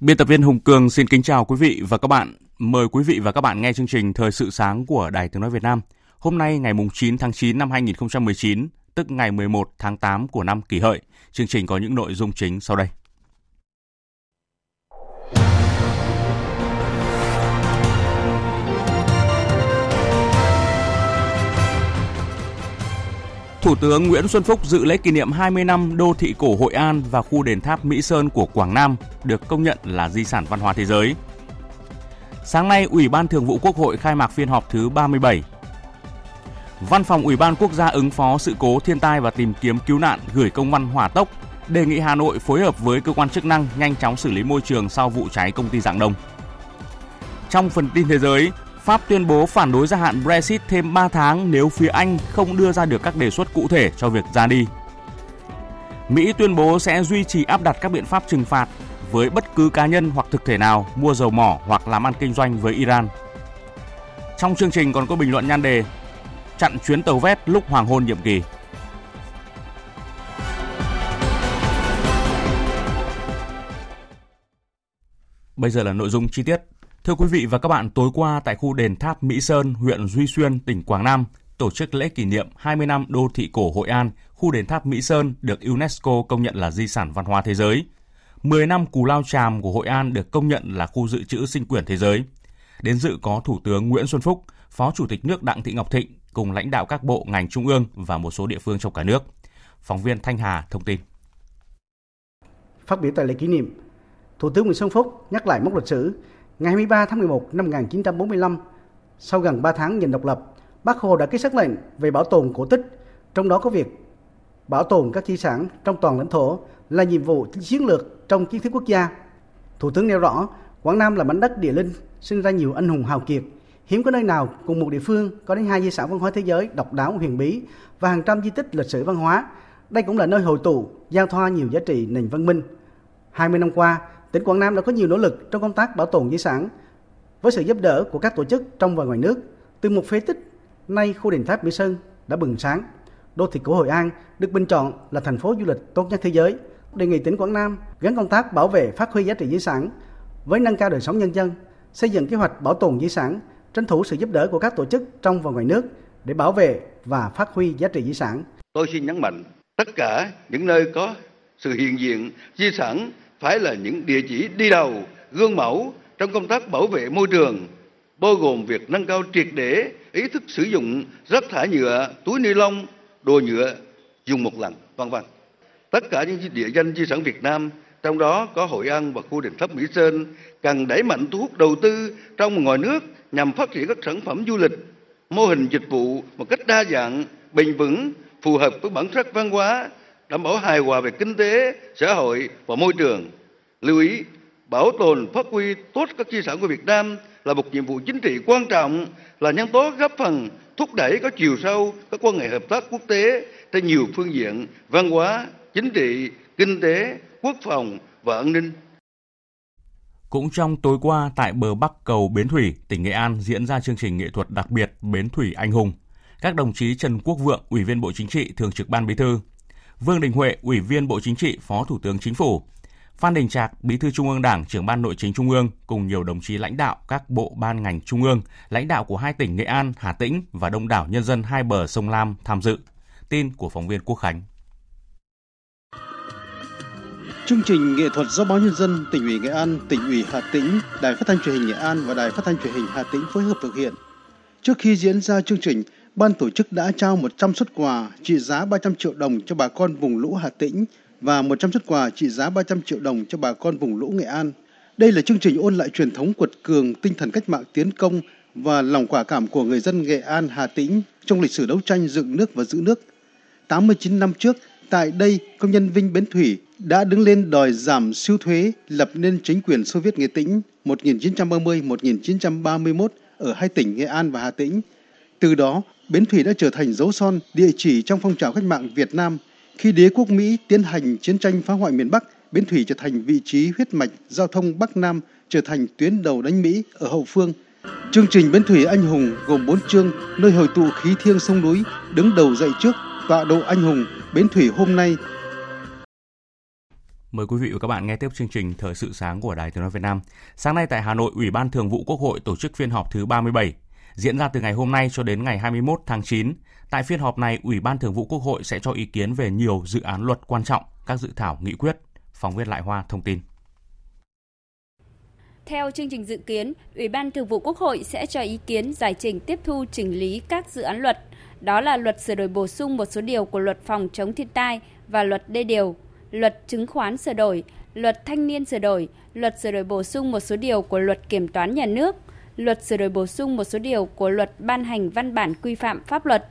Biên tập viên Hùng Cường xin kính chào quý vị và các bạn. Mời quý vị và các bạn nghe chương trình Thời sự sáng của Đài Tiếng nói Việt Nam. Hôm nay ngày 9 tháng 9 năm 2019, tức ngày 11 tháng 8 của năm Kỷ Hợi. Chương trình có những nội dung chính sau đây. Thủ tướng Nguyễn Xuân Phúc dự lễ kỷ niệm 20 năm đô thị cổ Hội An và khu đền tháp Mỹ Sơn của Quảng Nam được công nhận là di sản văn hóa thế giới. Sáng nay, Ủy ban Thường vụ Quốc hội khai mạc phiên họp thứ 37. Văn phòng Ủy ban Quốc gia ứng phó sự cố thiên tai và tìm kiếm cứu nạn gửi công văn hỏa tốc đề nghị Hà Nội phối hợp với cơ quan chức năng nhanh chóng xử lý môi trường sau vụ cháy công ty Rạng Đông. Trong phần tin thế giới, Pháp tuyên bố phản đối gia hạn Brexit thêm 3 tháng nếu phía Anh không đưa ra được các đề xuất cụ thể cho việc ra đi. Mỹ tuyên bố sẽ duy trì áp đặt các biện pháp trừng phạt với bất cứ cá nhân hoặc thực thể nào mua dầu mỏ hoặc làm ăn kinh doanh với Iran. Trong chương trình còn có bình luận nhan đề "Chặn chuyến tàu vét lúc hoàng hôn nhiệm kỳ". Bây giờ là nội dung chi tiết. Thưa quý vị và các bạn, tối qua tại khu đền tháp Mỹ Sơn, huyện Duy Xuyên, tỉnh Quảng Nam, tổ chức lễ kỷ niệm 20 năm đô thị cổ Hội An, khu đền tháp Mỹ Sơn được UNESCO công nhận là di sản văn hóa thế giới. 10 năm Cù Lao Chàm của Hội An được công nhận là khu dự trữ sinh quyển thế giới. Đến dự có Thủ tướng Nguyễn Xuân Phúc, Phó Chủ tịch nước Đặng Thị Ngọc Thịnh cùng lãnh đạo các bộ ngành trung ương và một số địa phương trong cả nước. Phóng viên Thanh Hà thông tin. Phát biểu tại lễ kỷ niệm, Thủ tướng Nguyễn Xuân Phúc nhắc lại mốc lịch sử. Ngày 23 tháng 11 năm 1945, sau gần 3 tháng giành độc lập, Bác Hồ đã ký sắc lệnh về bảo tồn cổ tích, trong đó có việc bảo tồn các di sản trong toàn lãnh thổ là nhiệm vụ chiến lược trong kiến thiết quốc gia. Thủ tướng nêu rõ, Quảng Nam là mảnh đất địa linh, sinh ra nhiều anh hùng hào kiệt. Hiếm có nơi nào cùng một địa phương có đến 2 di sản văn hóa thế giới độc đáo huyền bí và hàng trăm di tích lịch sử văn hóa. Đây cũng là nơi hội tụ, giao thoa nhiều giá trị nền văn minh. 20 năm qua, tỉnh Quảng Nam đã có nhiều nỗ lực trong công tác bảo tồn di sản với sự giúp đỡ của các tổ chức trong và ngoài nước. Từ một phế tích, nay khu đền tháp Mỹ Sơn đã bừng sáng. Đô thị cổ Hội An được bình chọn là thành phố du lịch tốt nhất thế giới. Đề nghị tỉnh Quảng Nam gắn công tác bảo vệ, phát huy giá trị di sản với nâng cao đời sống nhân dân, xây dựng kế hoạch bảo tồn di sản, tranh thủ sự giúp đỡ của các tổ chức trong và ngoài nước để bảo vệ và phát huy giá trị di sản. Tôi xin nhấn mạnh tất cả những nơi có sự hiện diện di sản phải là những địa chỉ đi đầu, gương mẫu trong công tác bảo vệ môi trường, bao gồm việc nâng cao triệt để ý thức sử dụng rác thải nhựa, túi ni lông, đồ nhựa dùng một lần, vân vân. Tất cả những địa danh di sản Việt Nam, trong đó có Hội An và khu đền tháp Mỹ Sơn, cần đẩy mạnh thu hút đầu tư trong và ngoài nước nhằm phát triển các sản phẩm du lịch, mô hình dịch vụ một cách đa dạng, bền vững, phù hợp với bản sắc văn hóa, đảm bảo hài hòa về kinh tế, xã hội và môi trường. Lưu ý, bảo tồn, phát huy tốt các di sản của Việt Nam là một nhiệm vụ chính trị quan trọng, là nhân tố góp phần thúc đẩy có chiều sâu các quan hệ hợp tác quốc tế trên nhiều phương diện văn hóa, chính trị, kinh tế, quốc phòng và an ninh. Cũng trong tối qua, tại bờ bắc cầu Bến Thủy, tỉnh Nghệ An diễn ra chương trình nghệ thuật đặc biệt Bến Thủy Anh Hùng. Các đồng chí Trần Quốc Vượng, Ủy viên Bộ Chính trị, Thường trực Ban Bí thư; Vương Đình Huệ, Ủy viên Bộ Chính trị, Phó Thủ tướng Chính phủ; Phan Đình Trạc, Bí thư Trung ương Đảng, Trưởng Ban Nội chính Trung ương cùng nhiều đồng chí lãnh đạo các bộ ban ngành Trung ương, lãnh đạo của hai tỉnh Nghệ An, Hà Tĩnh và đông đảo nhân dân hai bờ sông Lam tham dự. Tin của phóng viên Quốc Khánh. Chương trình nghệ thuật do Báo Nhân dân, Tỉnh ủy Nghệ An, Tỉnh ủy Hà Tĩnh, Đài Phát thanh Truyền hình Nghệ An và Đài Phát thanh Truyền hình Hà Tĩnh phối hợp thực hiện. Trước khi diễn ra chương trình, ban tổ chức đã trao 100 suất quà trị giá 300 triệu đồng cho bà con vùng lũ Hà Tĩnh và 100 suất quà trị giá 300 triệu đồng cho bà con vùng lũ Nghệ An. Đây là chương trình ôn lại truyền thống quật cường, tinh thần cách mạng tiến công và lòng quả cảm của người dân Nghệ An, Hà Tĩnh trong lịch sử đấu tranh dựng nước và giữ nước. 89 năm trước, tại đây, công nhân Vinh Bến Thủy đã đứng lên đòi giảm siêu thuế, lập nên chính quyền Xô Viết Nghệ Tĩnh 1930-1931 ở hai tỉnh Nghệ An và Hà Tĩnh. Từ đó, Bến Thủy đã trở thành dấu son, địa chỉ trong phong trào cách mạng Việt Nam. Khi đế quốc Mỹ tiến hành chiến tranh phá hoại miền Bắc, Bến Thủy trở thành vị trí huyết mạch giao thông Bắc Nam, trở thành tuyến đầu đánh Mỹ ở hậu phương. Chương trình Bến Thủy Anh Hùng gồm 4 chương, nơi hội tụ khí thiêng sông núi, đứng đầu dậy trước, tọa độ anh hùng, Bến Thủy hôm nay. Mời quý vị và các bạn nghe tiếp chương trình Thời sự sáng của Đài Tiếng nói Việt Nam. Sáng nay tại Hà Nội, Ủy ban Thường vụ Quốc hội tổ chức phiên họp thứ 37, diễn ra từ ngày hôm nay cho đến ngày 21 tháng 9. Tại phiên họp này, Ủy ban Thường vụ Quốc hội sẽ cho ý kiến về nhiều dự án luật quan trọng, các dự thảo nghị quyết. Phóng viên Lại Hoa thông tin. Theo chương trình dự kiến, Ủy ban Thường vụ Quốc hội sẽ cho ý kiến giải trình tiếp thu chỉnh lý các dự án luật. Đó là luật sửa đổi bổ sung một số điều của luật phòng chống thiên tai và luật đê điều, luật chứng khoán sửa đổi, luật thanh niên sửa đổi, luật sửa đổi bổ sung một số điều của luật kiểm toán nhà nước, luật sửa đổi bổ sung một số điều của luật ban hành văn bản quy phạm pháp luật,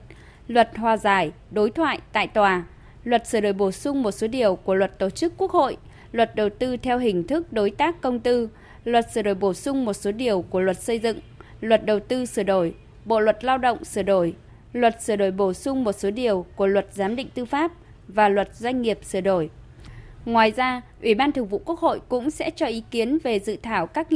luật hòa giải, đối thoại tại tòa, luật sửa đổi bổ sung một số điều của luật tổ chức Quốc hội, luật đầu tư theo hình thức đối tác công tư, luật sửa đổi bổ sung một số điều của luật xây dựng, luật đầu tư sửa đổi, bộ luật lao động sửa đổi, luật sửa đổi bổ sung một số điều của luật giám định tư pháp và luật doanh nghiệp sửa đổi. Ngoài ra, Ủy ban Thường vụ Quốc hội cũng sẽ cho ý kiến về dự thảo các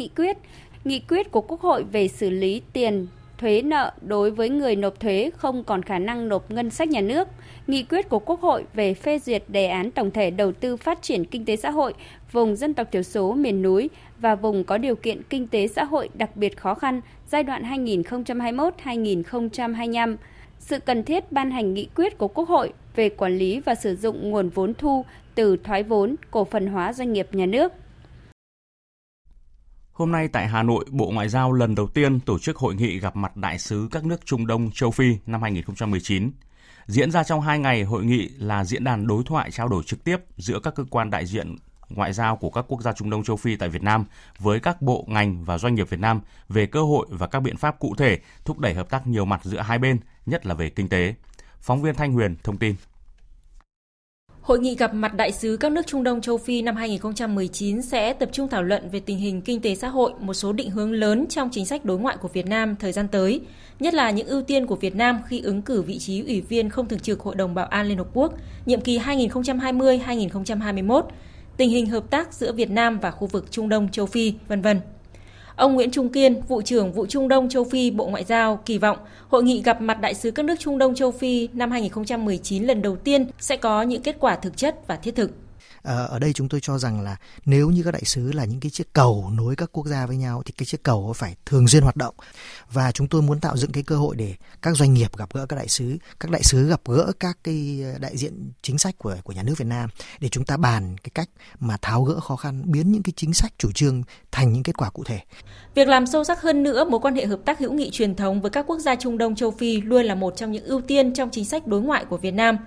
nghị quyết của Quốc hội về xử lý tiền thuế nợ đối với người nộp thuế không còn khả năng nộp ngân sách nhà nước, nghị quyết của Quốc hội về phê duyệt đề án tổng thể đầu tư phát triển kinh tế xã hội vùng dân tộc thiểu số miền núi và vùng có điều kiện kinh tế xã hội đặc biệt khó khăn giai đoạn 2021-2025, sự cần thiết ban hành nghị quyết của Quốc hội về quản lý và sử dụng nguồn vốn thu từ thoái vốn, cổ phần hóa doanh nghiệp nhà nước. Hôm nay tại Hà Nội, Bộ Ngoại giao lần đầu tiên tổ chức hội nghị gặp mặt đại sứ các nước Trung Đông, Châu Phi năm 2019. Diễn ra trong 2 ngày, hội nghị là diễn đàn đối thoại trao đổi trực tiếp giữa các cơ quan đại diện ngoại giao của các quốc gia Trung Đông, Châu Phi tại Việt Nam với các bộ, ngành và doanh nghiệp Việt Nam về cơ hội và các biện pháp cụ thể thúc đẩy hợp tác nhiều mặt giữa hai bên, nhất là về kinh tế. Phóng viên Thanh Huyền thông tin. Hội nghị gặp mặt đại sứ các nước Trung Đông Châu Phi năm 2019 sẽ tập trung thảo luận về tình hình kinh tế xã hội, một số định hướng lớn trong chính sách đối ngoại của Việt Nam thời gian tới, nhất là những ưu tiên của Việt Nam khi ứng cử vị trí Ủy viên không thường trực Hội đồng Bảo an Liên Hợp Quốc, nhiệm kỳ 2020-2021, tình hình hợp tác giữa Việt Nam và khu vực Trung Đông Châu Phi, v.v. Ông Nguyễn Trung Kiên, Vụ trưởng Vụ Trung Đông Châu Phi Bộ Ngoại giao kỳ vọng hội nghị gặp mặt đại sứ các nước Trung Đông Châu Phi năm 2019 lần đầu tiên sẽ có những kết quả thực chất và thiết thực. Ở đây chúng tôi cho rằng là nếu như các đại sứ là những cái chiếc cầu nối các quốc gia với nhau thì cái chiếc cầu phải thường xuyên hoạt động, và chúng tôi muốn tạo dựng cái cơ hội để các doanh nghiệp gặp gỡ các đại sứ gặp gỡ các cái đại diện chính sách của nhà nước Việt Nam để chúng ta bàn cái cách mà tháo gỡ khó khăn, biến những cái chính sách chủ trương thành những kết quả cụ thể. Việc làm sâu sắc hơn nữa mối quan hệ hợp tác hữu nghị truyền thống với các quốc gia Trung Đông Châu Phi luôn là một trong những ưu tiên trong chính sách đối ngoại của Việt Nam.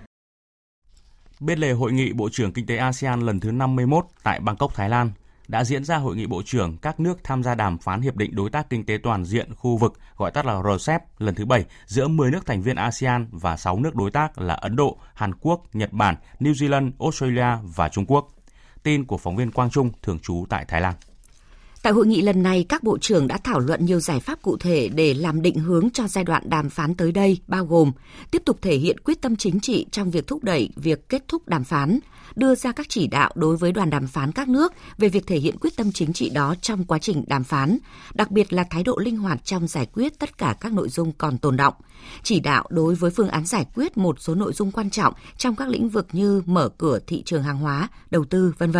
Bên lề Hội nghị Bộ trưởng Kinh tế ASEAN lần thứ 51 tại Bangkok, Thái Lan, đã diễn ra Hội nghị Bộ trưởng các nước tham gia đàm phán Hiệp định Đối tác Kinh tế Toàn diện khu vực, gọi tắt là RCEP, lần thứ 7 giữa 10 nước thành viên ASEAN và 6 nước đối tác là Ấn Độ, Hàn Quốc, Nhật Bản, New Zealand, Australia và Trung Quốc. Tin của phóng viên Quang Trung, thường trú tại Thái Lan. Tại hội nghị lần này, các bộ trưởng đã thảo luận nhiều giải pháp cụ thể để làm định hướng cho giai đoạn đàm phán tới đây, bao gồm tiếp tục thể hiện quyết tâm chính trị trong việc thúc đẩy việc kết thúc đàm phán, đưa ra các chỉ đạo đối với đoàn đàm phán các nước về việc thể hiện quyết tâm chính trị đó trong quá trình đàm phán, đặc biệt là thái độ linh hoạt trong giải quyết tất cả các nội dung còn tồn đọng, chỉ đạo đối với phương án giải quyết một số nội dung quan trọng trong các lĩnh vực như mở cửa thị trường hàng hóa, đầu tư, v.v.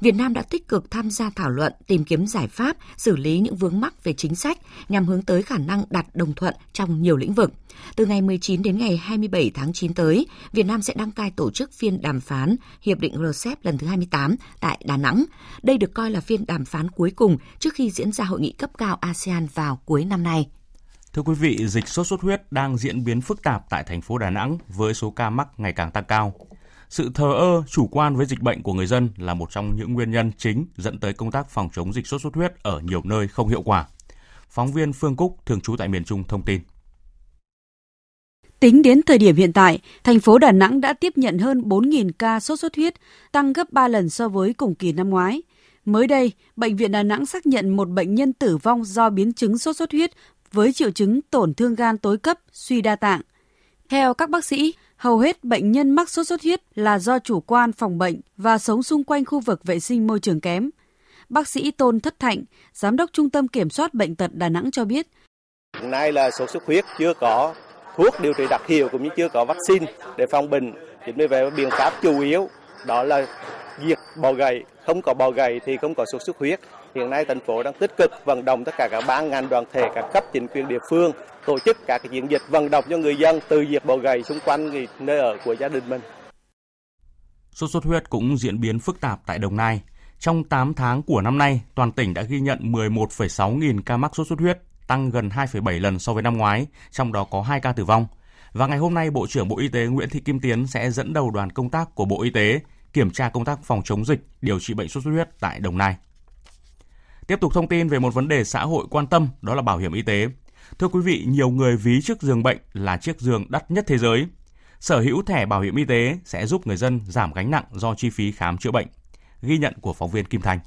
Việt Nam đã tích cực tham gia thảo luận, tìm kiếm giải pháp, xử lý những vướng mắc về chính sách nhằm hướng tới khả năng đạt đồng thuận trong nhiều lĩnh vực. Từ ngày 19 đến ngày 27 tháng 9 tới, Việt Nam sẽ đăng cai tổ chức phiên đàm phán Hiệp định RCEP lần thứ 28 tại Đà Nẵng. Đây được coi là phiên đàm phán cuối cùng trước khi diễn ra hội nghị cấp cao ASEAN vào cuối năm nay. Thưa quý vị, dịch sốt xuất huyết đang diễn biến phức tạp tại thành phố Đà Nẵng với số ca mắc ngày càng tăng cao. Sự thờ ơ, chủ quan với dịch bệnh của người dân là một trong những nguyên nhân chính dẫn tới công tác phòng chống dịch sốt xuất huyết ở nhiều nơi không hiệu quả. Phóng viên Phương Cúc, thường trú tại miền Trung thông tin. Tính đến thời điểm hiện tại, thành phố Đà Nẵng đã tiếp nhận hơn 4.000 ca sốt xuất huyết, tăng gấp 3 lần so với cùng kỳ năm ngoái. Mới đây, Bệnh viện Đà Nẵng xác nhận một bệnh nhân tử vong do biến chứng sốt xuất huyết với triệu chứng tổn thương gan tối cấp, suy đa tạng. Theo các bác sĩ, hầu hết bệnh nhân mắc sốt xuất huyết là do chủ quan phòng bệnh và sống xung quanh khu vực vệ sinh môi trường kém. Bác sĩ Tôn Thất Thạnh, Giám đốc Trung tâm Kiểm soát Bệnh tật Đà Nẵng cho biết. Hiện nay là sốt xuất huyết chưa có thuốc điều trị đặc hiệu cũng như chưa có vaccine để phòng bệnh. Chính vì vậy biện pháp chủ yếu đó là diệt bọ gậy. Không có bọ gậy thì không có sốt xuất huyết. Hiện nay thành phố đang tích cực vận động tất cả các ban ngành đoàn thể, các cấp chính quyền địa phương tổ chức các cái chiến dịch vận động cho người dân từ diệt bọ gậy xung quanh nơi ở của gia đình mình. Sốt xuất huyết cũng diễn biến phức tạp tại Đồng Nai. Trong 8 tháng của năm nay, toàn tỉnh đã ghi nhận 11,6 nghìn ca mắc sốt xuất huyết, tăng gần 2,7 lần so với năm ngoái, trong đó có 2 ca tử vong. Và ngày hôm nay, Bộ trưởng Bộ Y tế Nguyễn Thị Kim Tiến sẽ dẫn đầu đoàn công tác của Bộ Y tế kiểm tra công tác phòng chống dịch, điều trị bệnh sốt xuất huyết tại Đồng Nai. Tiếp tục thông tin về một vấn đề xã hội quan tâm, đó là bảo hiểm y tế. Thưa quý vị, nhiều người ví chiếc giường bệnh là chiếc giường đắt nhất thế giới. Sở hữu thẻ bảo hiểm y tế sẽ giúp người dân giảm gánh nặng do chi phí khám chữa bệnh. Ghi nhận của phóng viên Kim Thành.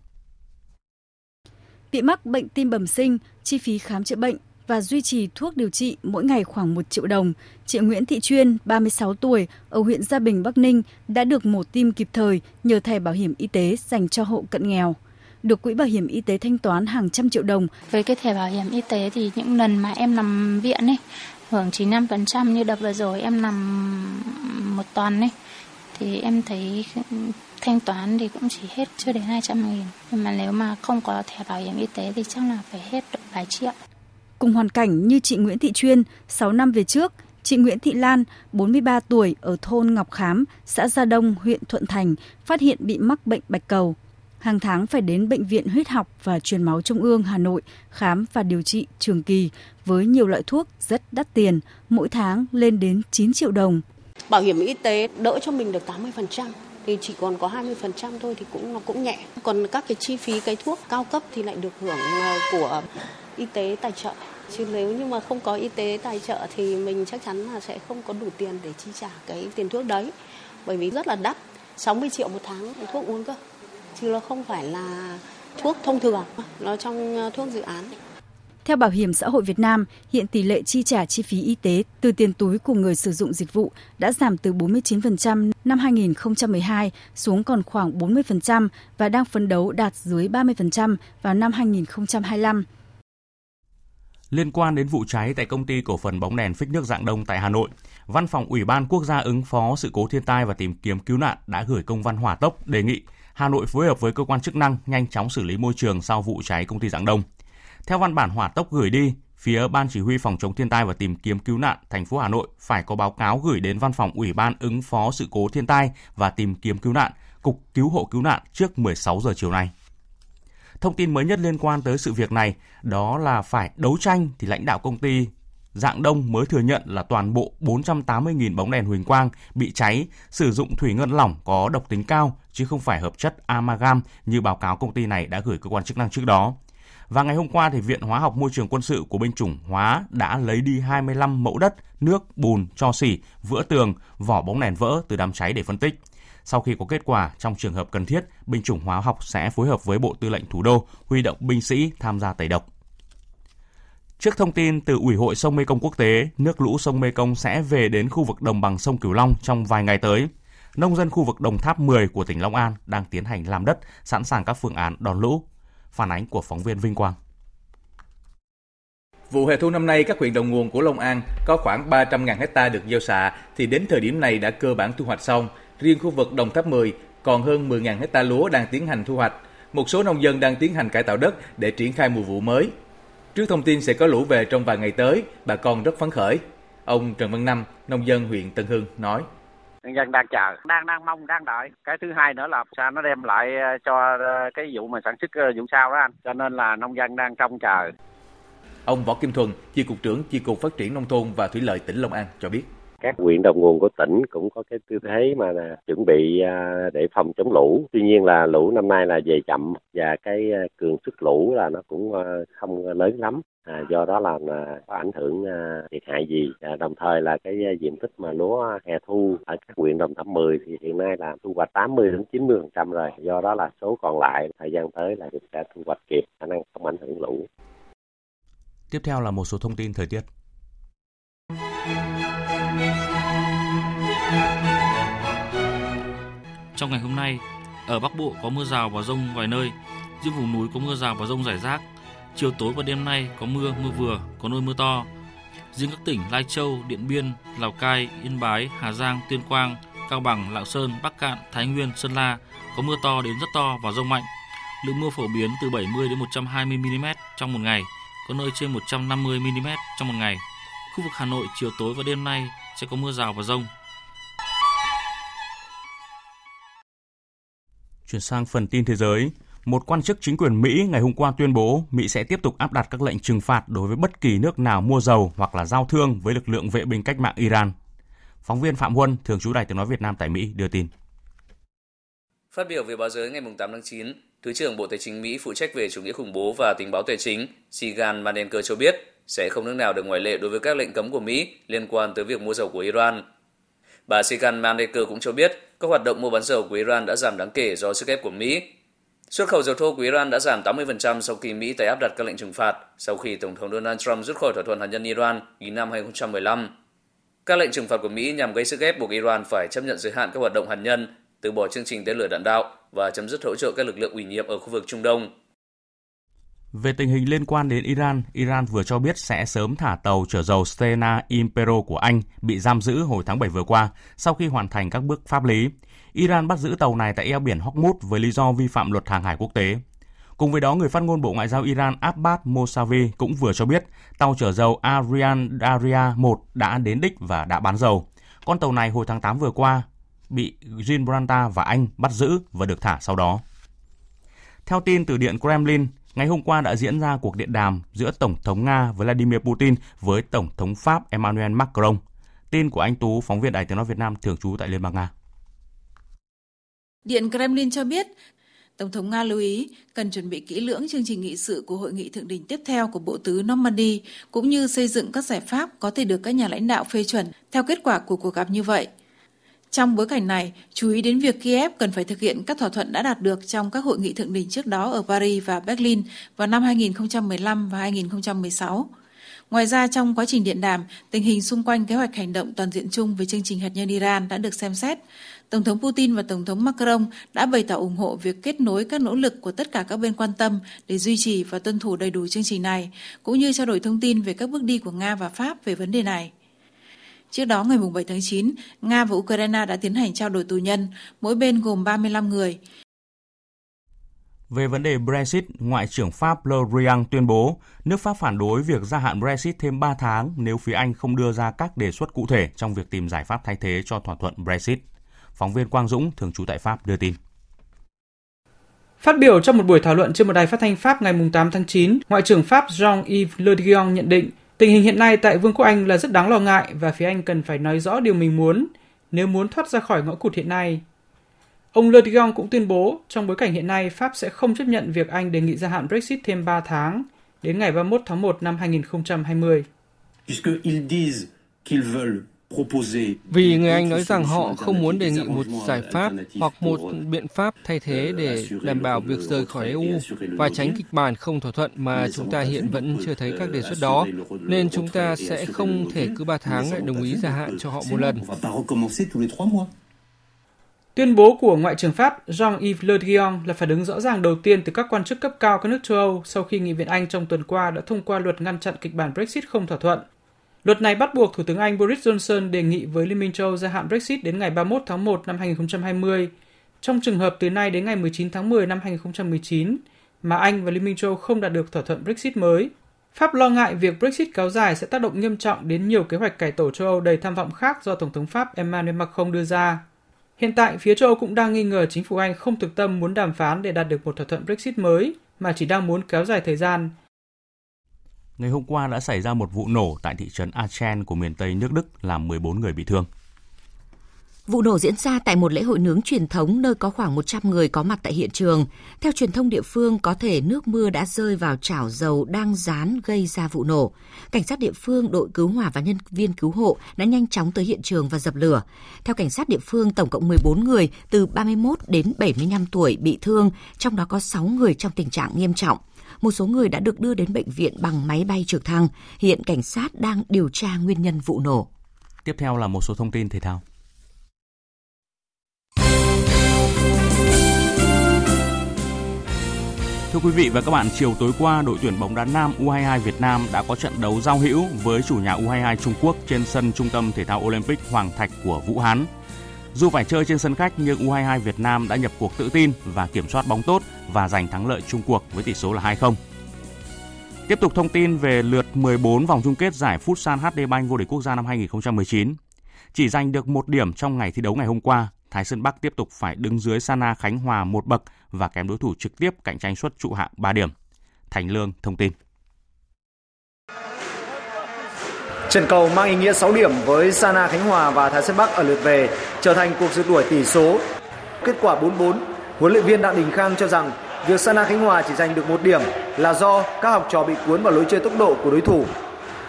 Bị mắc bệnh tim bẩm sinh, chi phí khám chữa bệnh và duy trì thuốc điều trị mỗi ngày khoảng 1 triệu đồng, chị Nguyễn Thị Chuyên, 36 tuổi, ở huyện Gia Bình, Bắc Ninh đã được mổ tim kịp thời nhờ thẻ bảo hiểm y tế dành cho hộ cận nghèo. Được quỹ bảo hiểm y tế thanh toán hàng trăm triệu đồng. Với cái thẻ bảo hiểm y tế thì những lần mà em nằm viện ấy, hưởng 95% như đợt vừa rồi em nằm một tuần ấy, thì em thấy thanh toán thì cũng chỉ hết chưa đến 200.000. Nhưng mà nếu mà không có thẻ bảo hiểm y tế thì chắc là phải hết độ vài triệu. Cùng hoàn cảnh như chị Nguyễn Thị Chuyên, 6 năm về trước, chị Nguyễn Thị Lan, 43 tuổi, ở thôn Ngọc Khám, xã Gia Đông, huyện Thuận Thành, phát hiện bị mắc bệnh bạch cầu. Hàng tháng phải đến Bệnh viện Huyết học và Truyền máu Trung ương Hà Nội khám và điều trị trường kỳ với nhiều loại thuốc rất đắt tiền, mỗi tháng lên đến 9 triệu đồng. Bảo hiểm y tế đỡ cho mình được 80%, thì chỉ còn có 20% thôi thì nó cũng nhẹ. Còn các cái chi phí cái thuốc cao cấp thì lại được hưởng của y tế tài trợ. Chứ nếu như mà không có y tế tài trợ thì mình chắc chắn là sẽ không có đủ tiền để chi trả cái tiền thuốc đấy. Bởi vì rất là đắt, 60 triệu một tháng thuốc uống cơ. Chứ nó không phải là thuốc thông thường, nó trong thuốc dự án. Theo Bảo hiểm xã hội Việt Nam, hiện tỷ lệ chi trả chi phí y tế từ tiền túi của người sử dụng dịch vụ đã giảm từ 49% năm 2012 xuống còn khoảng 40% và đang phấn đấu đạt dưới 30% vào năm 2025. Liên quan đến vụ cháy tại công ty cổ phần bóng đèn phích nước Rạng Đông tại Hà Nội, Văn phòng Ủy ban Quốc gia ứng phó sự cố thiên tai và tìm kiếm cứu nạn đã gửi công văn hỏa tốc đề nghị Hà Nội phối hợp với cơ quan chức năng nhanh chóng xử lý môi trường sau vụ cháy công ty Rạng Đông. Theo văn bản hỏa tốc gửi đi, phía Ban Chỉ huy Phòng chống thiên tai và tìm kiếm cứu nạn thành phố Hà Nội phải có báo cáo gửi đến Văn phòng Ủy ban ứng phó sự cố thiên tai và tìm kiếm cứu nạn, Cục Cứu hộ Cứu nạn trước 16 giờ chiều nay. Thông tin mới nhất liên quan tới sự việc này, đó là phải đấu tranh thì lãnh đạo công ty Rạng Đông mới thừa nhận là toàn bộ 480.000 bóng đèn huỳnh quang bị cháy sử dụng thủy ngân lỏng có độc tính cao chứ không phải hợp chất amalgam như báo cáo công ty này đã gửi cơ quan chức năng trước đó. Và ngày hôm qua thì Viện Hóa học Môi trường Quân sự của Binh chủng Hóa đã lấy đi 25 mẫu đất, nước, bùn, tro xỉ, vữa tường, vỏ bóng đèn vỡ từ đám cháy để phân tích. Sau khi có kết quả, trong trường hợp cần thiết, Binh chủng Hóa học sẽ phối hợp với Bộ Tư lệnh Thủ đô huy động binh sĩ tham gia tẩy độc. Trước thông tin từ Ủy hội sông Mekong quốc tế, nước lũ sông Mekong sẽ về đến khu vực đồng bằng sông Cửu Long trong vài ngày tới. Nông dân khu vực Đồng Tháp 10 của tỉnh Long An đang tiến hành làm đất, sẵn sàng các phương án đón lũ. Phản ánh của phóng viên Vinh Quang. Vụ hè thu năm nay, các huyện đầu nguồn của Long An có khoảng 300.000 hectare được gieo xạ thì đến thời điểm này đã cơ bản thu hoạch xong. Riêng khu vực Đồng Tháp 10 còn hơn 10.000 hectare lúa đang tiến hành thu hoạch. Một số nông dân đang tiến hành cải tạo đất để triển khai mùa vụ mới. Trước thông tin sẽ có lũ về trong vài ngày tới, bà con rất phấn khởi. Ông Trần Văn Năm, nông dân huyện Tân Hưng nói. Nhân dân đang chờ, đang mong, đang đợi. Cái thứ hai nữa là sao nó đem lại cho cái vụ mà sản xuất vụ sau đó anh. Cho nên là nông dân đang trông chờ. Ông Võ Kim Thuần, Chi cục trưởng Chi cục Phát triển Nông thôn và Thủy lợi tỉnh Long An cho biết. Các huyện đầu nguồn của tỉnh cũng có cái tư thế mà chuẩn bị để phòng chống lũ. Tuy nhiên là lũ năm nay là về chậm và cái cường sức lũ là nó cũng không lớn lắm. Do đó là có ảnh hưởng thiệt hại gì. Đồng thời là cái diện tích mà lúa hè thu ở các huyện đồng tháp 10 thì hiện nay là thu hoạch 80-90% rồi. Do đó là số còn lại thời gian tới là sẽ thu hoạch kịp, khả năng không ảnh hưởng lũ. Tiếp theo là một số thông tin thời tiết. Trong ngày hôm nay, ở Bắc Bộ có mưa rào và dông vài nơi, riêng vùng núi có mưa rào và dông rải rác. Chiều tối và đêm nay có mưa, mưa vừa, có nơi mưa to. Riêng các tỉnh Lai Châu, Điện Biên, Lào Cai, Yên Bái, Hà Giang, Tuyên Quang, Cao Bằng, Lạng Sơn, Bắc Cạn, Thái Nguyên, Sơn La có mưa to đến rất to và dông mạnh. Lượng mưa phổ biến từ 70 đến 120 mm trong một ngày, có nơi trên 150 mm trong một ngày. Khu vực Hà Nội chiều tối và đêm nay sẽ có mưa rào và dông. Chuyển sang phần tin thế giới, một quan chức chính quyền Mỹ ngày hôm qua tuyên bố Mỹ sẽ tiếp tục áp đặt các lệnh trừng phạt đối với bất kỳ nước nào mua dầu hoặc là giao thương với lực lượng vệ binh cách mạng Iran. Phóng viên Phạm Huân, thường trú Đài Tiếng nói Việt Nam tại Mỹ đưa tin. Phát biểu về báo giới ngày 8 tháng 9, Thứ trưởng Bộ Tài chính Mỹ phụ trách về chủ nghĩa khủng bố và tình báo tài chính Sigal Mandelker cho biết sẽ không nước nào được ngoại lệ đối với các lệnh cấm của Mỹ liên quan tới việc mua dầu của Iran. Bà Sigal Mandelker cũng cho biết các hoạt động mua bán dầu của Iran đã giảm đáng kể do sức ép của Mỹ. Xuất khẩu dầu thô của Iran đã giảm 80% sau khi Mỹ tái áp đặt các lệnh trừng phạt sau khi Tổng thống Donald Trump rút khỏi thỏa thuận hạt nhân Iran ký năm 2015. Các lệnh trừng phạt của Mỹ nhằm gây sức ép buộc Iran phải chấp nhận giới hạn các hoạt động hạt nhân, từ bỏ chương trình tên lửa đạn đạo và chấm dứt hỗ trợ các lực lượng ủy nhiệm ở khu vực Trung Đông. Về tình hình liên quan đến Iran, Iran vừa cho biết sẽ sớm thả tàu chở dầu Stena Impero của Anh bị giam giữ hồi tháng 7 vừa qua sau khi hoàn thành các bước pháp lý. Iran bắt giữ tàu này tại eo biển Hormuz với lý do vi phạm luật hàng hải quốc tế. Cùng với đó, người phát ngôn Bộ Ngoại giao Iran Abbas Mousavi cũng vừa cho biết tàu chở dầu Ariane Daria 1 đã đến đích và đã bán dầu. Con tàu này hồi tháng 8 vừa qua bị Gibraltar và Anh bắt giữ và được thả sau đó. Theo tin từ Điện Kremlin, ngày hôm qua đã diễn ra cuộc điện đàm giữa Tổng thống Nga Vladimir Putin với Tổng thống Pháp Emmanuel Macron. Tin của anh Tú, phóng viên Đài Tiếng nói Việt Nam thường trú tại Liên bang Nga. Điện Kremlin cho biết, Tổng thống Nga lưu ý cần chuẩn bị kỹ lưỡng chương trình nghị sự của hội nghị thượng đỉnh tiếp theo của Bộ tứ Normandy, cũng như xây dựng các giải pháp có thể được các nhà lãnh đạo phê chuẩn theo kết quả của cuộc gặp như vậy. Trong bối cảnh này, chú ý đến việc Kiev cần phải thực hiện các thỏa thuận đã đạt được trong các hội nghị thượng đỉnh trước đó ở Paris và Berlin vào năm 2015 và 2016. Ngoài ra, trong quá trình điện đàm, tình hình xung quanh kế hoạch hành động toàn diện chung về chương trình hạt nhân Iran đã được xem xét. Tổng thống Putin và Tổng thống Macron đã bày tỏ ủng hộ việc kết nối các nỗ lực của tất cả các bên quan tâm để duy trì và tuân thủ đầy đủ chương trình này, cũng như trao đổi thông tin về các bước đi của Nga và Pháp về vấn đề này. Trước đó, ngày 7 tháng 9, Nga và Ukraine đã tiến hành trao đổi tù nhân, mỗi bên gồm 35 người. Về vấn đề Brexit, Ngoại trưởng Pháp Le Drian tuyên bố nước Pháp phản đối việc gia hạn Brexit thêm 3 tháng nếu phía Anh không đưa ra các đề xuất cụ thể trong việc tìm giải pháp thay thế cho thỏa thuận Brexit. Phóng viên Quang Dũng, thường trú tại Pháp, đưa tin. Phát biểu trong một buổi thảo luận trên một đài phát thanh Pháp ngày 8 tháng 9, Ngoại trưởng Pháp Jean-Yves Le Drian nhận định tình hình hiện nay tại Vương quốc Anh là rất đáng lo ngại và phía Anh cần phải nói rõ điều mình muốn nếu muốn thoát ra khỏi ngõ cụt hiện nay. Ông Le Drian cũng tuyên bố trong bối cảnh hiện nay Pháp sẽ không chấp nhận việc Anh đề nghị gia hạn Brexit thêm 3 tháng đến ngày 31 tháng 1 năm 2020. Vì người Anh nói rằng họ không muốn đề nghị một giải pháp hoặc một biện pháp thay thế để đảm bảo việc rời khỏi EU và tránh kịch bản không thỏa thuận mà chúng ta hiện vẫn chưa thấy các đề xuất đó, nên chúng ta sẽ không thể cứ 3 tháng lại đồng ý gia hạn cho họ một lần. Tuyên bố của Ngoại trưởng Pháp Jean-Yves Le Drian là phản ứng rõ ràng đầu tiên từ các quan chức cấp cao các nước châu Âu sau khi Nghị viện Anh trong tuần qua đã thông qua luật ngăn chặn kịch bản Brexit không thỏa thuận. Luật này bắt buộc Thủ tướng Anh Boris Johnson đề nghị với Liên minh châu Âu gia hạn Brexit đến ngày 31 tháng 1 năm 2020, trong trường hợp từ nay đến ngày 19 tháng 10 năm 2019 mà Anh và Liên minh châu Âu không đạt được thỏa thuận Brexit mới. Pháp lo ngại việc Brexit kéo dài sẽ tác động nghiêm trọng đến nhiều kế hoạch cải tổ châu Âu đầy tham vọng khác do Tổng thống Pháp Emmanuel Macron đưa ra. Hiện tại, phía châu Âu cũng đang nghi ngờ chính phủ Anh không thực tâm muốn đàm phán để đạt được một thỏa thuận Brexit mới mà chỉ đang muốn kéo dài thời gian. ngày hôm qua đã xảy ra một vụ nổ tại thị trấn Aachen của miền Tây nước Đức làm 14 người bị thương. Vụ nổ diễn ra tại một lễ hội nướng truyền thống nơi có khoảng 100 người có mặt tại hiện trường. Theo truyền thông địa phương, có thể nước mưa đã rơi vào chảo dầu đang rán gây ra vụ nổ. Cảnh sát địa phương, đội cứu hỏa và nhân viên cứu hộ đã nhanh chóng tới hiện trường và dập lửa. Theo cảnh sát địa phương, tổng cộng 14 người từ 31 đến 75 tuổi bị thương, trong đó có 6 người trong tình trạng nghiêm trọng. Một số người đã được đưa đến bệnh viện bằng máy bay trực thăng. Hiện cảnh sát đang điều tra nguyên nhân vụ nổ. Tiếp theo là một số thông tin thể thao. Thưa quý vị và các bạn, chiều tối qua, đội tuyển bóng đá nam U22 Việt Nam đã có trận đấu giao hữu với chủ nhà U22 Trung Quốc trên sân Trung tâm Thể thao Olympic Hoàng Thạch của Vũ Hán. Dù phải chơi trên sân khách nhưng U22 Việt Nam đã nhập cuộc tự tin và kiểm soát bóng tốt và giành thắng lợi chung cuộc với tỷ số là 2-0. Tiếp tục thông tin về lượt 14 vòng chung kết giải Futsal HD Bank vô địch quốc gia năm 2019. Chỉ giành được 1 điểm trong ngày thi đấu ngày hôm qua, Thái Sơn Bắc tiếp tục phải đứng dưới Sanna Khánh Hòa 1 bậc và kém đối thủ trực tiếp cạnh tranh suất trụ hạng 3 điểm. Thành Lương thông tin. Trận cầu mang ý nghĩa 6 điểm với Sanna Khánh Hòa và Thái Sơn Bắc ở lượt về trở thành cuộc rượt đuổi tỷ số. Kết quả 4-4, huấn luyện viên Đặng Đình Khang cho rằng việc Sanna Khánh Hòa chỉ giành được 1 điểm là do các học trò bị cuốn vào lối chơi tốc độ của đối thủ.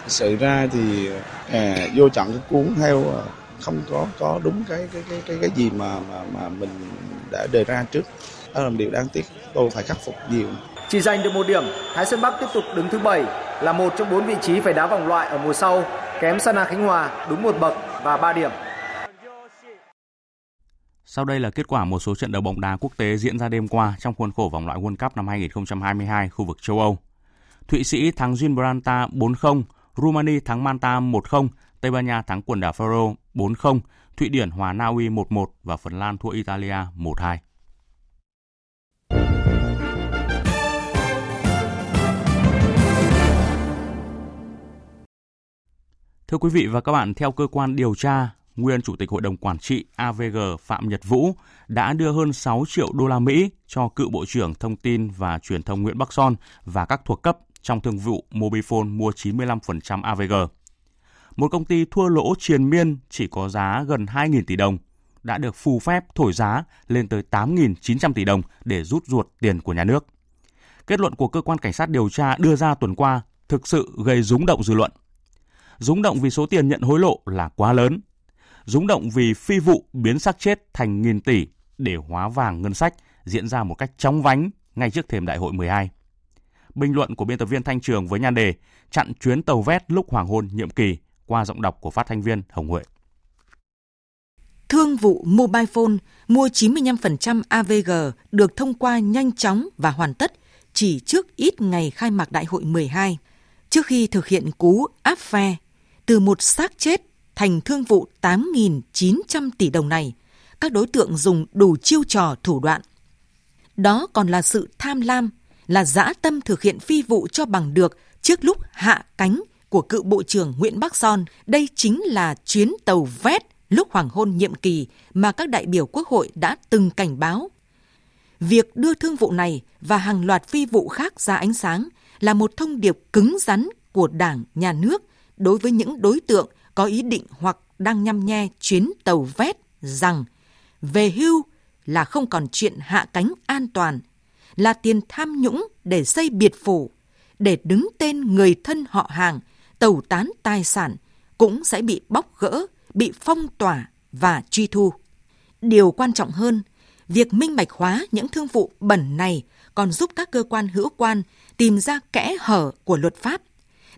Xảy ra thì vô trận cuốn theo không có đúng cái gì mà mình đã đề ra trước. Đó là điều đáng tiếc, tôi phải khắc phục nhiều. Chỉ giành được 1 điểm, Thái Sơn Bắc tiếp tục đứng thứ 7, là một trong 4 vị trí phải đá vòng loại ở mùa sau, kém Sanna Khánh Hòa đúng 1 bậc và 3 điểm. Sau đây là kết quả một số trận đấu bóng đá quốc tế diễn ra đêm qua trong khuôn khổ vòng loại World Cup năm 2022 khu vực châu Âu. Thụy Sĩ thắng Gibraltar 4-0, Rumani thắng Malta 1-0, Tây Ban Nha thắng quần đảo Faroe 4-0, Thụy Điển hòa Na Uy 1-1 và Phần Lan thua Italia 1-2. Thưa quý vị và các bạn, theo cơ quan điều tra, nguyên Chủ tịch Hội đồng Quản trị AVG Phạm Nhật Vũ đã đưa hơn 6 triệu đô la Mỹ cho cựu Bộ trưởng Thông tin và Truyền thông Nguyễn Bắc Son và các thuộc cấp trong thương vụ Mobifone mua 95% AVG. Một công ty thua lỗ triền miên chỉ có giá gần 2.000 tỷ đồng, đã được phù phép thổi giá lên tới 8.900 tỷ đồng để rút ruột tiền của nhà nước. Kết luận của cơ quan cảnh sát điều tra đưa ra tuần qua thực sự gây rúng động dư luận. Rúng động vì số tiền nhận hối lộ là quá lớn. Rúng động vì phi vụ biến xác chết thành nghìn tỷ để hóa vàng ngân sách diễn ra một cách chóng vánh ngay trước thềm Đại hội 12. Bình luận của biên tập viên Thanh Trường với nhan đề "Chặn chuyến tàu vét lúc hoàng hôn nhiệm kỳ" qua giọng đọc của phát thanh viên Hồng Huệ. Thương vụ Mobifone mua 95% AVG được thông qua nhanh chóng và hoàn tất chỉ trước ít ngày khai mạc Đại hội 12. Trước khi thực hiện cú áp phe, từ một xác chết thành thương vụ 8.900 tỷ đồng này, các đối tượng dùng đủ chiêu trò thủ đoạn. Đó còn là sự tham lam, là dã tâm thực hiện phi vụ cho bằng được trước lúc hạ cánh của cựu Bộ trưởng Nguyễn Bắc Son. Đây chính là chuyến tàu vét lúc hoàng hôn nhiệm kỳ mà các đại biểu Quốc hội đã từng cảnh báo. Việc đưa thương vụ này và hàng loạt phi vụ khác ra ánh sáng là một thông điệp cứng rắn của Đảng, Nhà nước đối với những đối tượng có ý định hoặc đang nhăm nhe chuyến tàu vét rằng về hưu là không còn chuyện hạ cánh an toàn, là tiền tham nhũng để xây biệt phủ, để đứng tên người thân họ hàng, tẩu tán tài sản cũng sẽ bị bóc gỡ, bị phong tỏa và truy thu. Điều quan trọng hơn, việc minh bạch hóa những thương vụ bẩn này còn giúp các cơ quan hữu quan tìm ra kẽ hở của luật pháp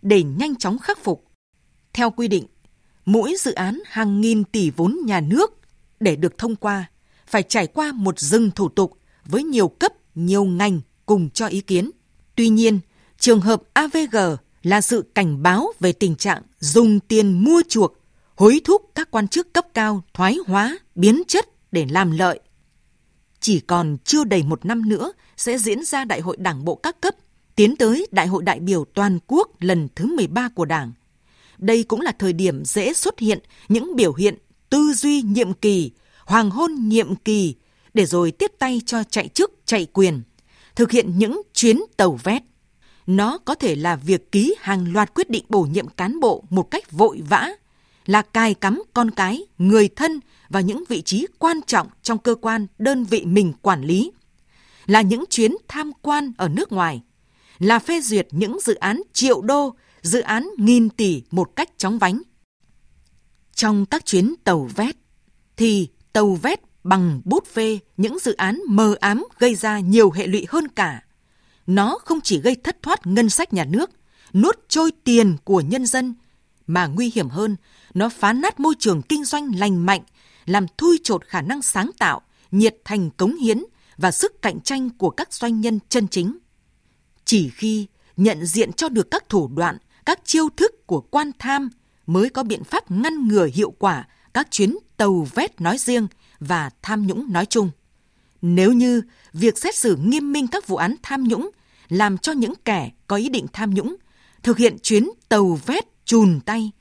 để nhanh chóng khắc phục. Theo quy định, mỗi dự án hàng nghìn tỷ vốn nhà nước để được thông qua phải trải qua một rừng thủ tục với nhiều cấp, nhiều ngành cùng cho ý kiến. Tuy nhiên, trường hợp AVG là sự cảnh báo về tình trạng dùng tiền mua chuộc, hối thúc các quan chức cấp cao thoái hóa, biến chất để làm lợi. Chỉ còn chưa đầy một năm nữa sẽ diễn ra Đại hội Đảng bộ các cấp, tiến tới Đại hội đại biểu toàn quốc lần thứ 13 của Đảng. Đây cũng là thời điểm dễ xuất hiện những biểu hiện tư duy nhiệm kỳ, hoàng hôn nhiệm kỳ, để rồi tiếp tay cho chạy chức, chạy quyền, thực hiện những chuyến tàu vét. Nó có thể là việc ký hàng loạt quyết định bổ nhiệm cán bộ một cách vội vã, là cài cắm con cái, người thân vào những vị trí quan trọng trong cơ quan, đơn vị mình quản lý, là những chuyến tham quan ở nước ngoài, là phê duyệt những dự án triệu đô, dự án nghìn tỷ một cách chóng vánh. Trong các chuyến tàu vét, thì tàu vét bằng bút phê những dự án mờ ám gây ra nhiều hệ lụy hơn cả. Nó không chỉ gây thất thoát ngân sách nhà nước, nuốt trôi tiền của nhân dân, mà nguy hiểm hơn, nó phá nát môi trường kinh doanh lành mạnh, làm thui chột khả năng sáng tạo, nhiệt thành cống hiến và sức cạnh tranh của các doanh nhân chân chính. Chỉ khi nhận diện cho được các thủ đoạn, các chiêu thức của quan tham mới có biện pháp ngăn ngừa hiệu quả các chuyến tàu vét nói riêng và tham nhũng nói chung. Nếu như việc xét xử nghiêm minh các vụ án tham nhũng làm cho những kẻ có ý định tham nhũng thực hiện chuyến tàu vét chùn tay,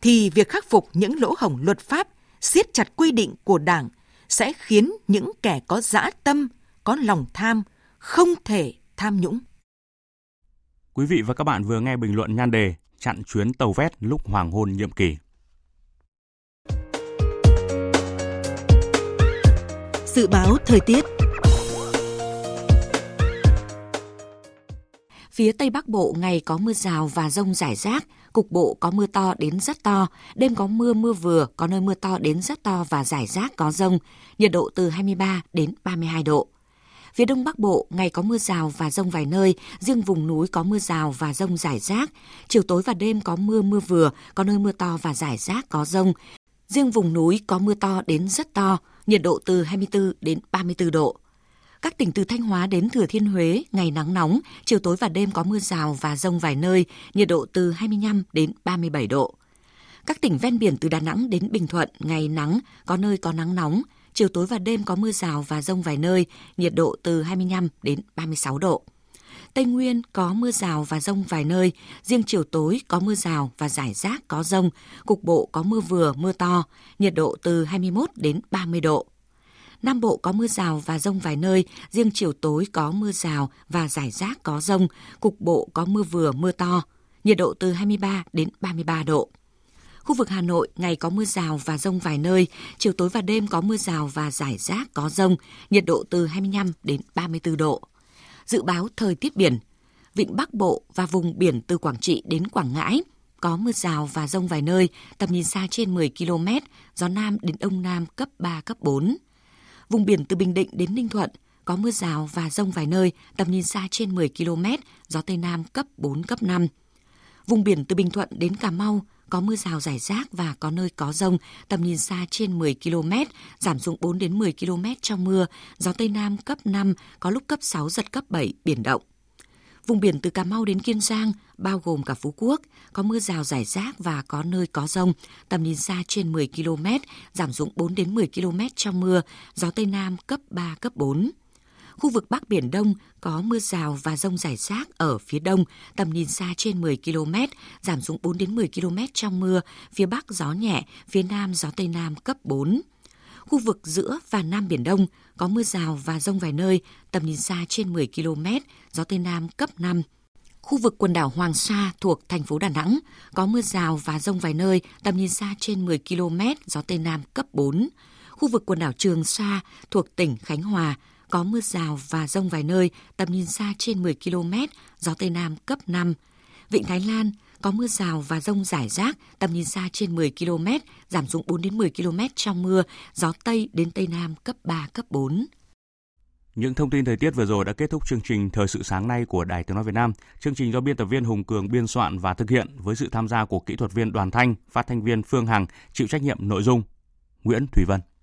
thì việc khắc phục những lỗ hổng luật pháp, siết chặt quy định của Đảng sẽ khiến những kẻ có dã tâm, có lòng tham, không thể tham nhũng. Quý vị và các bạn vừa nghe bình luận nhan đề "Chặn chuyến tàu vét lúc hoàng hôn nhiệm kỳ". Dự báo thời tiết. Phía Tây Bắc Bộ ngày có mưa rào và dông rải rác, cục bộ có mưa to đến rất to, đêm có mưa mưa vừa, có nơi mưa to đến rất to và rải rác có dông, nhiệt độ từ 23 đến 32 độ. Phía Đông Bắc Bộ ngày có mưa rào và dông vài nơi, riêng vùng núi có mưa rào và dông rải rác, chiều tối và đêm có mưa mưa vừa, có nơi mưa to và rải rác có dông, riêng vùng núi có mưa to đến rất to, nhiệt độ từ 24 đến 34 độ. Các tỉnh từ Thanh Hóa đến Thừa Thiên Huế, ngày nắng nóng, chiều tối và đêm có mưa rào và dông vài nơi, nhiệt độ từ 25 đến 37 độ. Các tỉnh ven biển từ Đà Nẵng đến Bình Thuận, ngày nắng, có nơi có nắng nóng, chiều tối và đêm có mưa rào và dông vài nơi, nhiệt độ từ 25 đến 36 độ. Tây Nguyên có mưa rào và dông vài nơi, riêng chiều tối có mưa rào và rải rác có dông, cục bộ có mưa vừa, mưa to, nhiệt độ từ 21 đến 30 độ. Nam Bộ có mưa rào và dông vài nơi, riêng chiều tối có mưa rào và rải rác có dông, cục bộ có mưa vừa, mưa to, nhiệt độ từ 23 đến 33 độ. Khu vực Hà Nội ngày có mưa rào và dông vài nơi, chiều tối và đêm có mưa rào và rải rác có dông, nhiệt độ từ 25 đến 34 độ. Dự báo thời tiết biển, vịnh Bắc Bộ và vùng biển từ Quảng Trị đến Quảng Ngãi có mưa rào và dông vài nơi, tầm nhìn xa trên 10 km, gió Nam đến Đông Nam cấp 3, cấp 4. Vùng biển từ Bình Định đến Ninh Thuận có mưa rào và dông vài nơi, tầm nhìn xa trên 10 km, gió Tây Nam cấp 4, cấp 5. Vùng biển từ Bình Thuận đến Cà Mau có mưa rào rải rác và có nơi có dông, tầm nhìn xa trên 10 km, giảm xuống 4 đến 10 km trong mưa, gió Tây Nam cấp 5, có lúc cấp 6, giật cấp 7, biển động. Vùng biển từ Cà Mau đến Kiên Giang, bao gồm cả Phú Quốc, có mưa rào rải rác và có nơi có dông, tầm nhìn xa trên 10 km, giảm xuống 4 đến 10 km trong mưa, gió Tây Nam cấp 3, cấp 4. Khu vực Bắc Biển Đông có mưa rào và dông rải rác ở phía đông, tầm nhìn xa trên 10 km, giảm xuống 4 đến 10 km trong mưa, phía Bắc gió nhẹ, phía Nam gió Tây Nam cấp 4. Khu vực giữa và Nam Biển Đông có mưa rào và dông vài nơi, tầm nhìn xa trên 10 km, gió Tây Nam cấp 5. Khu vực quần đảo Hoàng Sa thuộc thành phố Đà Nẵng có mưa rào và dông vài nơi, tầm nhìn xa trên 10 km, gió Tây Nam cấp 4. Khu vực quần đảo Trường Sa thuộc tỉnh Khánh Hòa có mưa rào và dông vài nơi, tầm nhìn xa trên 10 km, gió Tây Nam cấp 5. Vịnh Thái Lan có mưa rào và dông rải rác, tầm nhìn xa trên 10 km, giảm xuống 4 đến 10 km trong mưa, gió Tây đến Tây Nam cấp 3, cấp 4. Những thông tin thời tiết vừa rồi đã kết thúc chương trình Thời sự sáng nay của Đài Tiếng nói Việt Nam. Chương trình do biên tập viên Hùng Cường biên soạn và thực hiện với sự tham gia của kỹ thuật viên Đoàn Thanh, phát thanh viên Phương Hằng, chịu trách nhiệm nội dung Nguyễn Thủy Vân.